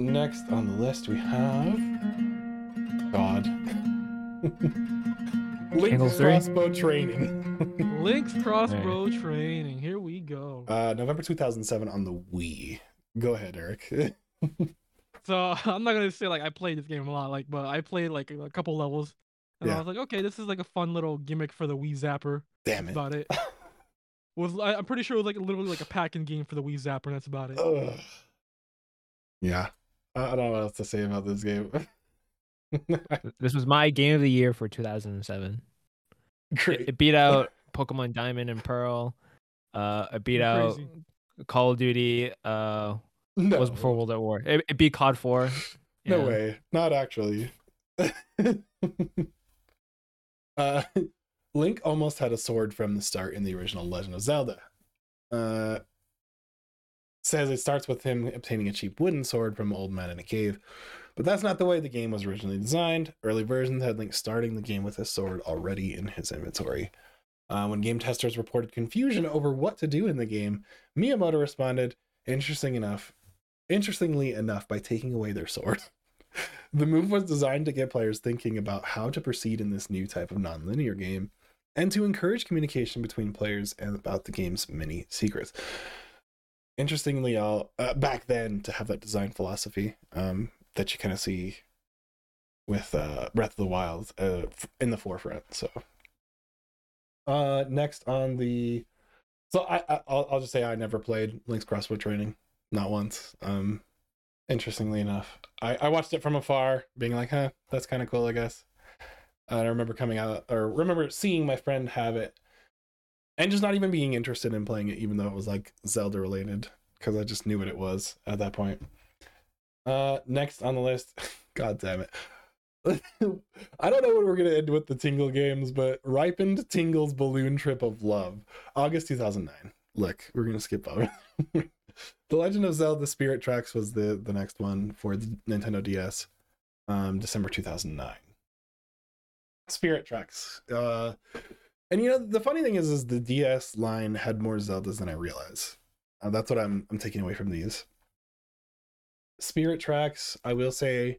Next on the list we have... God. Link's Crossbow Training. Link's Crossbow Training. Here we go. November 2007 on the Wii. Go ahead, Eric. So I'm not gonna say like I played this game a lot, like, but I played like a couple levels, and I was like, okay, this is like a fun little gimmick for the Wii Zapper. Damn it. That's about it. I'm pretty sure it was like literally like a pack-in game for the Wii Zapper, and that's about it. Ugh. Yeah, I don't know what else to say about this game. This was my game of the year for 2007. Great. It beat out Pokemon Diamond and Pearl. It beat out Call of Duty. It was before World at War. It beat COD 4. Yeah. No way. Not actually. Link almost had a sword from the start in the original Legend of Zelda. Says it starts with him obtaining a cheap wooden sword from an old man in a cave. But that's not the way the game was originally designed. Early versions had Link starting the game with a sword already in his inventory. When game testers reported confusion over what to do in the game, Miyamoto responded, interestingly enough, by taking away their sword. The move was designed to get players thinking about how to proceed in this new type of non-linear game, and to encourage communication between players and about the game's many secrets. Interestingly, back then, to have that design philosophy that you kind of see with Breath of the Wild in the forefront. So, next on the... So I'll just say I never played Link's Crossbow Training, not once. Interestingly enough, I watched it from afar, being like, "Huh, that's kind of cool, I guess." And I remember seeing my friend have it, and just not even being interested in playing it, even though it was like Zelda related, because I just knew what it was at that point. Next on the list, God damn it. I don't know what we're gonna end with the Tingle games, but Ripened Tingle's Balloon Trip of Love, August 2009. Look, we're gonna skip over. The Legend of Zelda: Spirit Tracks was the next one for the Nintendo DS, December 2009. Spirit Tracks, and the funny thing is the DS line had more Zeldas than I realize. That's what I'm taking away from these. Spirit Tracks, I will say,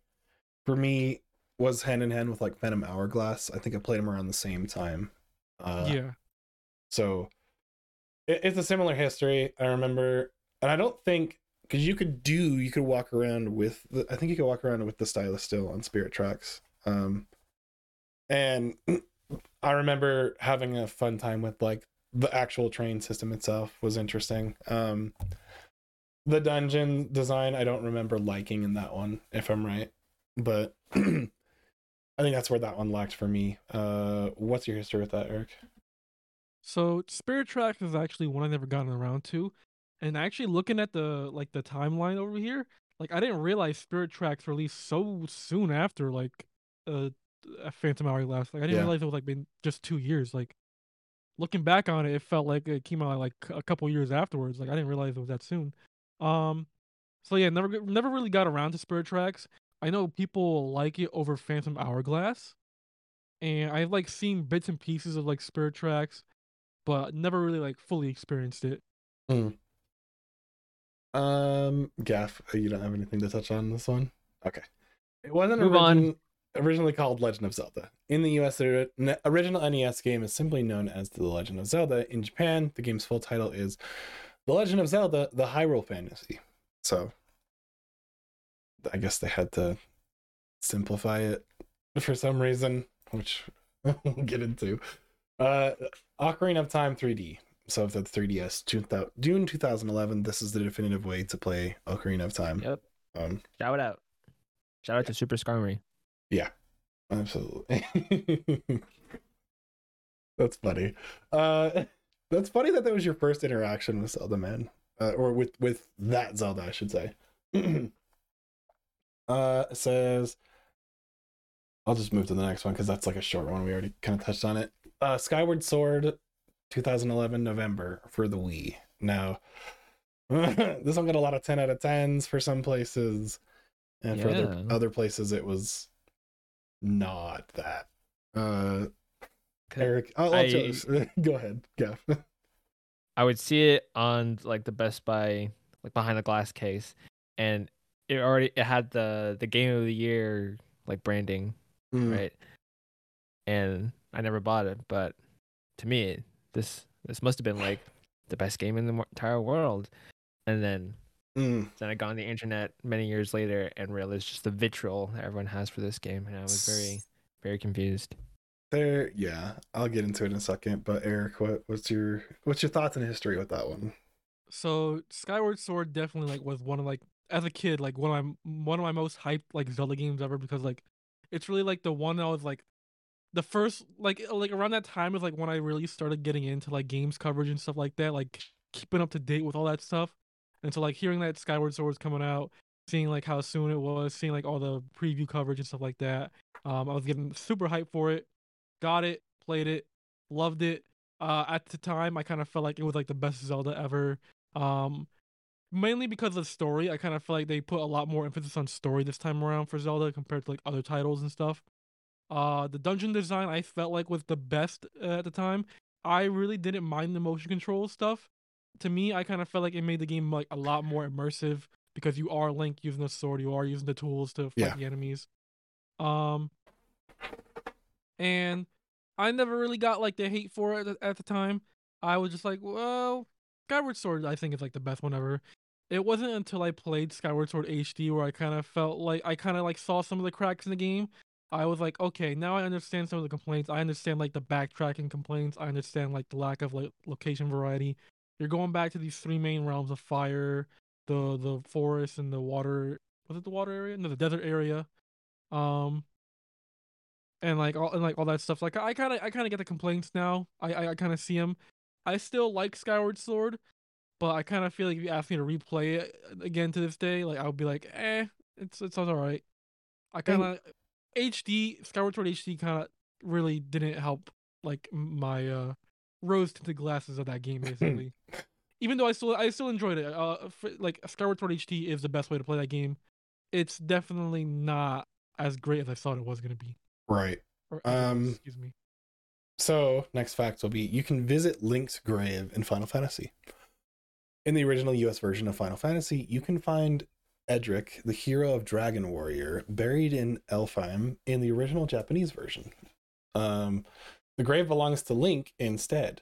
for me, was hand in hand with like Phantom Hourglass. I think I played them around the same time. So it's a similar history. I remember, and I don't think because you could walk around with the, I think you could walk around with the stylus still on Spirit Tracks. And I remember having a fun time with like the actual train system itself was interesting. The dungeon design I don't remember liking in that one, if I'm right, but. I think that's where that one lacked for me. What's your history with that, Eric? So Spirit Tracks is actually one I never gotten around to, and actually looking at the timeline over here, like I didn't realize Spirit Tracks released so soon after like Phantom Hourglass. Like I didn't realize it was like been just 2 years. Like looking back on it, it felt like it came out like a couple years afterwards. Like I didn't realize it was that soon. So yeah, never really got around to Spirit Tracks. I know people like it over Phantom Hourglass, and I've like seen bits and pieces of like Spirit Tracks, but never really like fully experienced it. Mm. Gaff, you don't have anything to touch on this one? Okay. It wasn't originally called Legend of Zelda. In the US, the original NES game is simply known as The Legend of Zelda. In Japan, the game's full title is The Legend of Zelda: The Hyrule Fantasy. So I guess they had to simplify it for some reason, which we'll get into. Ocarina of Time 3D. So if that's 3DS, June 2011, this is the definitive way to play Ocarina of Time. Yep. Shout out to Super Skarmory. Yeah, absolutely. That's funny. That's funny that was your first interaction with Zelda, man. Or with that Zelda, I should say. It says, I'll just move to the next one because that's like a short one. We already kind of touched on it. Skyward Sword, 2011 November for the Wii. Now, this one got a lot of 10 out of 10s for some places, and for other places it was not that. Eric, go ahead, Gaff. I would see it on like the Best Buy, like behind the glass case, and it had the Game of the Year like branding, right? And I never bought it, but to me, this must have been like the best game in the entire world. And then I got on the internet many years later and realized just the vitriol that everyone has for this game, and I was very, very confused. Yeah, I'll get into it in a second. But Eric, what's your thoughts and history with that one? So Skyward Sword definitely like was one of like as a kid like one of my most hyped like Zelda games ever, because like it's really like the one that was like the first like around that time is like when I really started getting into like games coverage and stuff like that, like keeping up to date with all that stuff. And so like hearing that Skyward Sword was coming out, seeing like how soon it was, seeing like all the preview coverage and stuff like that, I was getting super hyped for it. Got it, played it, loved it. At the time, I kind of felt like it was like the best Zelda ever. Mainly because of the story. I kind of feel like they put a lot more emphasis on story this time around for Zelda compared to like other titles and stuff. The dungeon design I felt like was the best at the time. I really didn't mind the motion control stuff. To me, I kind of felt like it made the game like a lot more immersive because you are Link using the sword, you are using the tools to fight the enemies. And I never really got like the hate for it at the time. I was just like, well, Skyward Sword I think is like the best one ever. It wasn't until I played Skyward Sword HD where I kind of felt like I kind of like saw some of the cracks in the game. I was like, okay, now I understand some of the complaints. I understand like the backtracking complaints. I understand like the lack of like location variety. You're going back to these three main realms of fire, the forest, and the water. Was it the water area? No, the desert area. And all that stuff. Like I kind of get the complaints now. I kind of see them. I still like Skyward Sword, but I kind of feel like if you asked me to replay it again to this day, like I would be like, it's all right. I kind of Skyward Sword HD kind of really didn't help like my rose tinted glasses of that game basically. Even though I still enjoyed it. Like Skyward Sword HD is the best way to play that game. It's definitely not as great as I thought it was going to be. Right. Excuse me. So next fact will be you can visit Link's grave in Final Fantasy. In the original US version of Final Fantasy, you can find Edric, the hero of Dragon Warrior, buried in Elfheim in the original Japanese version. The grave belongs to Link instead.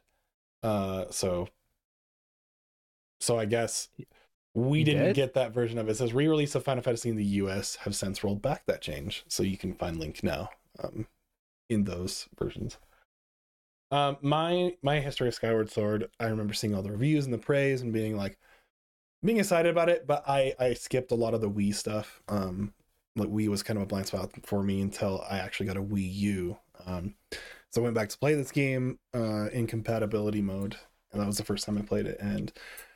So I guess we didn't get that version of it. It says re-release of Final Fantasy in the US have since rolled back that change, so you can find Link now in those versions. My history of Skyward Sword, I remember seeing all the reviews and the praise and being excited about it, but I skipped a lot of the Wii stuff. Like Wii was kind of a blind spot for me until I actually got a Wii U. So I went back to play this game in compatibility mode, and that was the first time I played it. And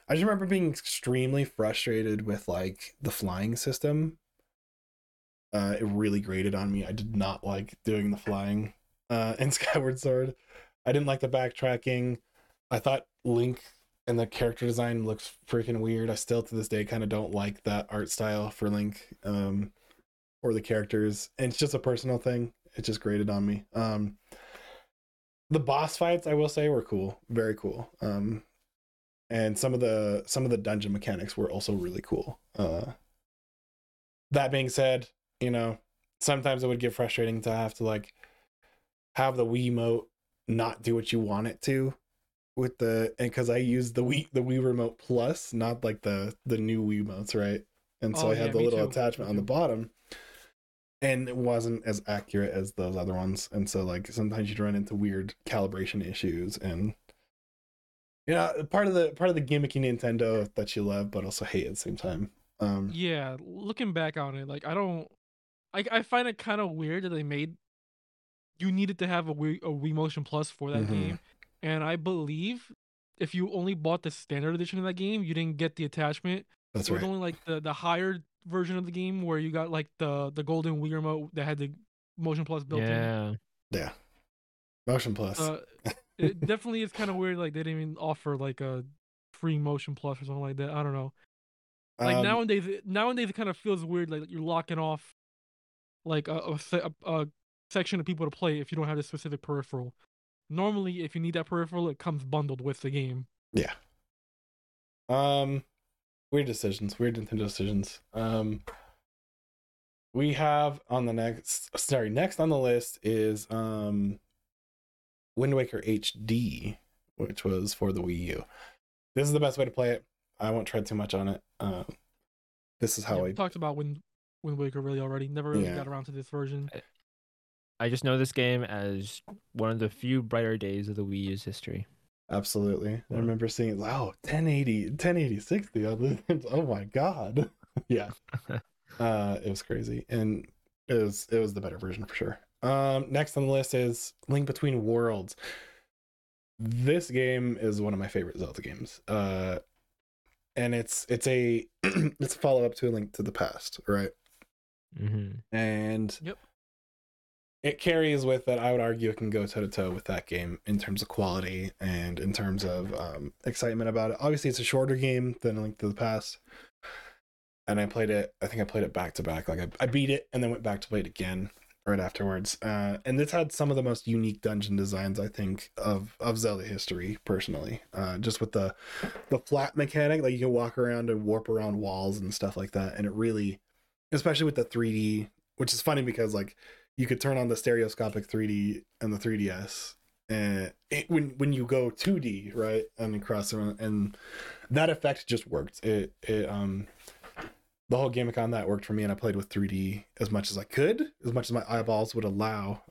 I just remember being extremely frustrated with like the flying system. It really grated on me. I did not like doing the flying in Skyward Sword. I didn't like the backtracking. I thought Link and the character design looks freaking weird. I still to this day kind of don't like that art style for Link or the characters. And it's just a personal thing. It just grated on me. The boss fights, I will say, were cool. Very cool. And some of the dungeon mechanics were also really cool. That being said, you know, sometimes it would get frustrating to have to like have the Wiimote not do what you want it to with the, and because I used the Wii Remote Plus, not like the new Wiimotes, right? And so I had the little attachment on the bottom, and it wasn't as accurate as those other ones. And so like sometimes you'd run into weird calibration issues, and you know, part of the gimmicky Nintendo that you love but also hate at the same time. Yeah, looking back on it, like I find it kind of weird that they made you needed to have a Wii Motion Plus for that game, and I believe if you only bought the standard edition of that game, you didn't get the attachment. That's right. It was only like the higher version of the game where you got like the golden Wii remote that had the Motion Plus built in. Yeah, Motion Plus. It definitely is kind of weird. Like they didn't even offer like a free Motion Plus or something like that. I don't know. Like nowadays it kind of feels weird, like you're locking off like a section of people to play if you don't have this specific peripheral. Normally, if you need that peripheral, it comes bundled with the game. Yeah. Weird Nintendo decisions. we have on the next on the list is Wind Waker HD, which was for the Wii U. This is the best way to play it. I won't tread too much on it. This is how I talked about Wind Waker really already. Never really got around to this version. I just know this game as one of the few brighter days of the Wii U's history. Absolutely. I remember seeing it. Wow, 1080, 60 on this. Oh my God. Yeah. It was crazy. And it was the better version for sure. Next on the list is Link Between Worlds. This game is one of my favorite Zelda games. And it's a it's a follow-up to A Link to the Past, right? Mm-hmm. And it carries with that. I would argue it can go toe-to-toe with that game in terms of quality and in terms of excitement about it. Obviously, it's a shorter game than A Link to the Past. And I played it, I think I played it back-to-back. Like, I beat it and then went back to play it again right afterwards. And this had some of the most unique dungeon designs, I think, of Zelda history, personally. Just with the flat mechanic, like you can walk around and warp around walls and stuff like that. And it really, especially with the 3D, which is funny because, like, you could turn on the stereoscopic 3D and the 3DS. And when you go 2D, right, and across around, and that effect just worked. It the whole Gamicon that worked for me, and I played with 3D as much as I could, as much as my eyeballs would allow.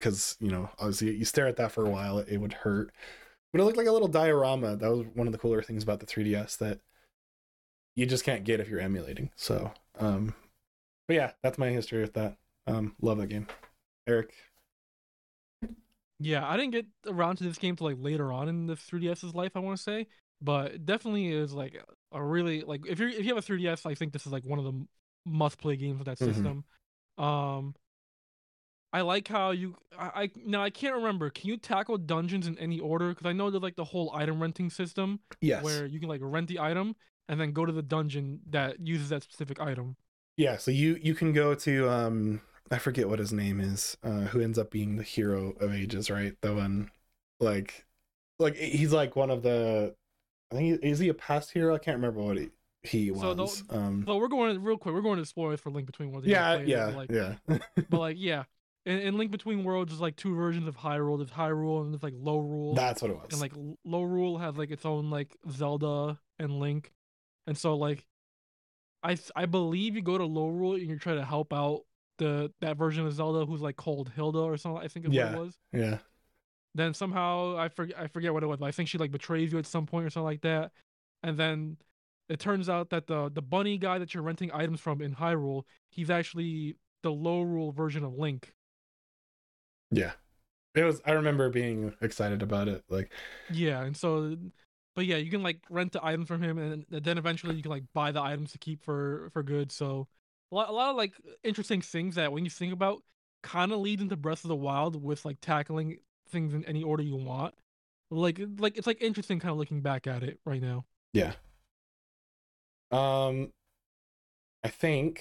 Because, you know, obviously you stare at that for a while, it would hurt. But it looked like a little diorama. That was one of the cooler things about the 3DS that you just can't get if you're emulating. So, but yeah, that's my history with that. Love that game. Eric? Yeah, I didn't get around to this game till like later on in the 3DS's life, I want to say. But it definitely is like a really, like, if you have a 3DS, I think this is like one of the must-play games of that system. Mm-hmm. I like how I now I can't remember. Can you tackle dungeons in any order? Because I know there's like the whole item renting system. Yes. Where you can like rent the item and then go to the dungeon that uses that specific item. Yeah, so you can go to I forget what his name is, who ends up being the hero of ages, right? The one like he's like one of the, I think, is he a past hero? I can't remember what he was. So we're going real quick. We're going to spoilers for Link Between Worlds. But like, yeah, and Link Between Worlds is like two versions of Hyrule. There's Hyrule and there's like Lorule. That's what it was. And like Lorule has like its own like Zelda and Link, and so like. I believe you go to Lorule and you try to help out that version of Zelda who's like called Hilda or something. I think is what it was. Yeah. Then somehow I forget what it was, but I think she like betrays you at some point or something like that. And then it turns out that the bunny guy that you're renting items from in Hyrule, he's actually the Lorule version of Link. Yeah. It was. I remember being excited about it. Like. Yeah, and so. But yeah, you can like rent the item from him, and then eventually you can like buy the items to keep for good. So a lot of like interesting things that when you think about kind of lead into Breath of the Wild with like tackling things in any order you want. Like it's like interesting kind of looking back at it right now. Yeah. I think,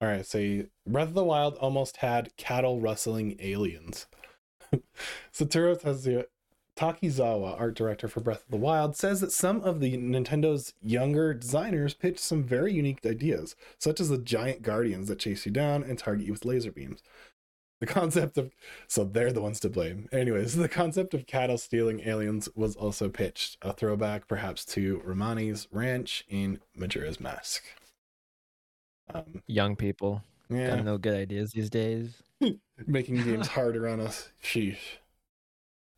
all right, so Breath of the Wild almost had cattle rustling aliens. Saturus has the Takizawa, art director for Breath of the Wild, says that some of the Nintendo's younger designers pitched some very unique ideas, such as the giant guardians that chase you down and target you with laser beams. So they're the ones to blame. Anyways, the concept of cattle stealing aliens was also pitched, a throwback perhaps to Romani's ranch in Majora's Mask. Young people. Yeah. Got no good ideas these days. Making games harder on us. Sheesh.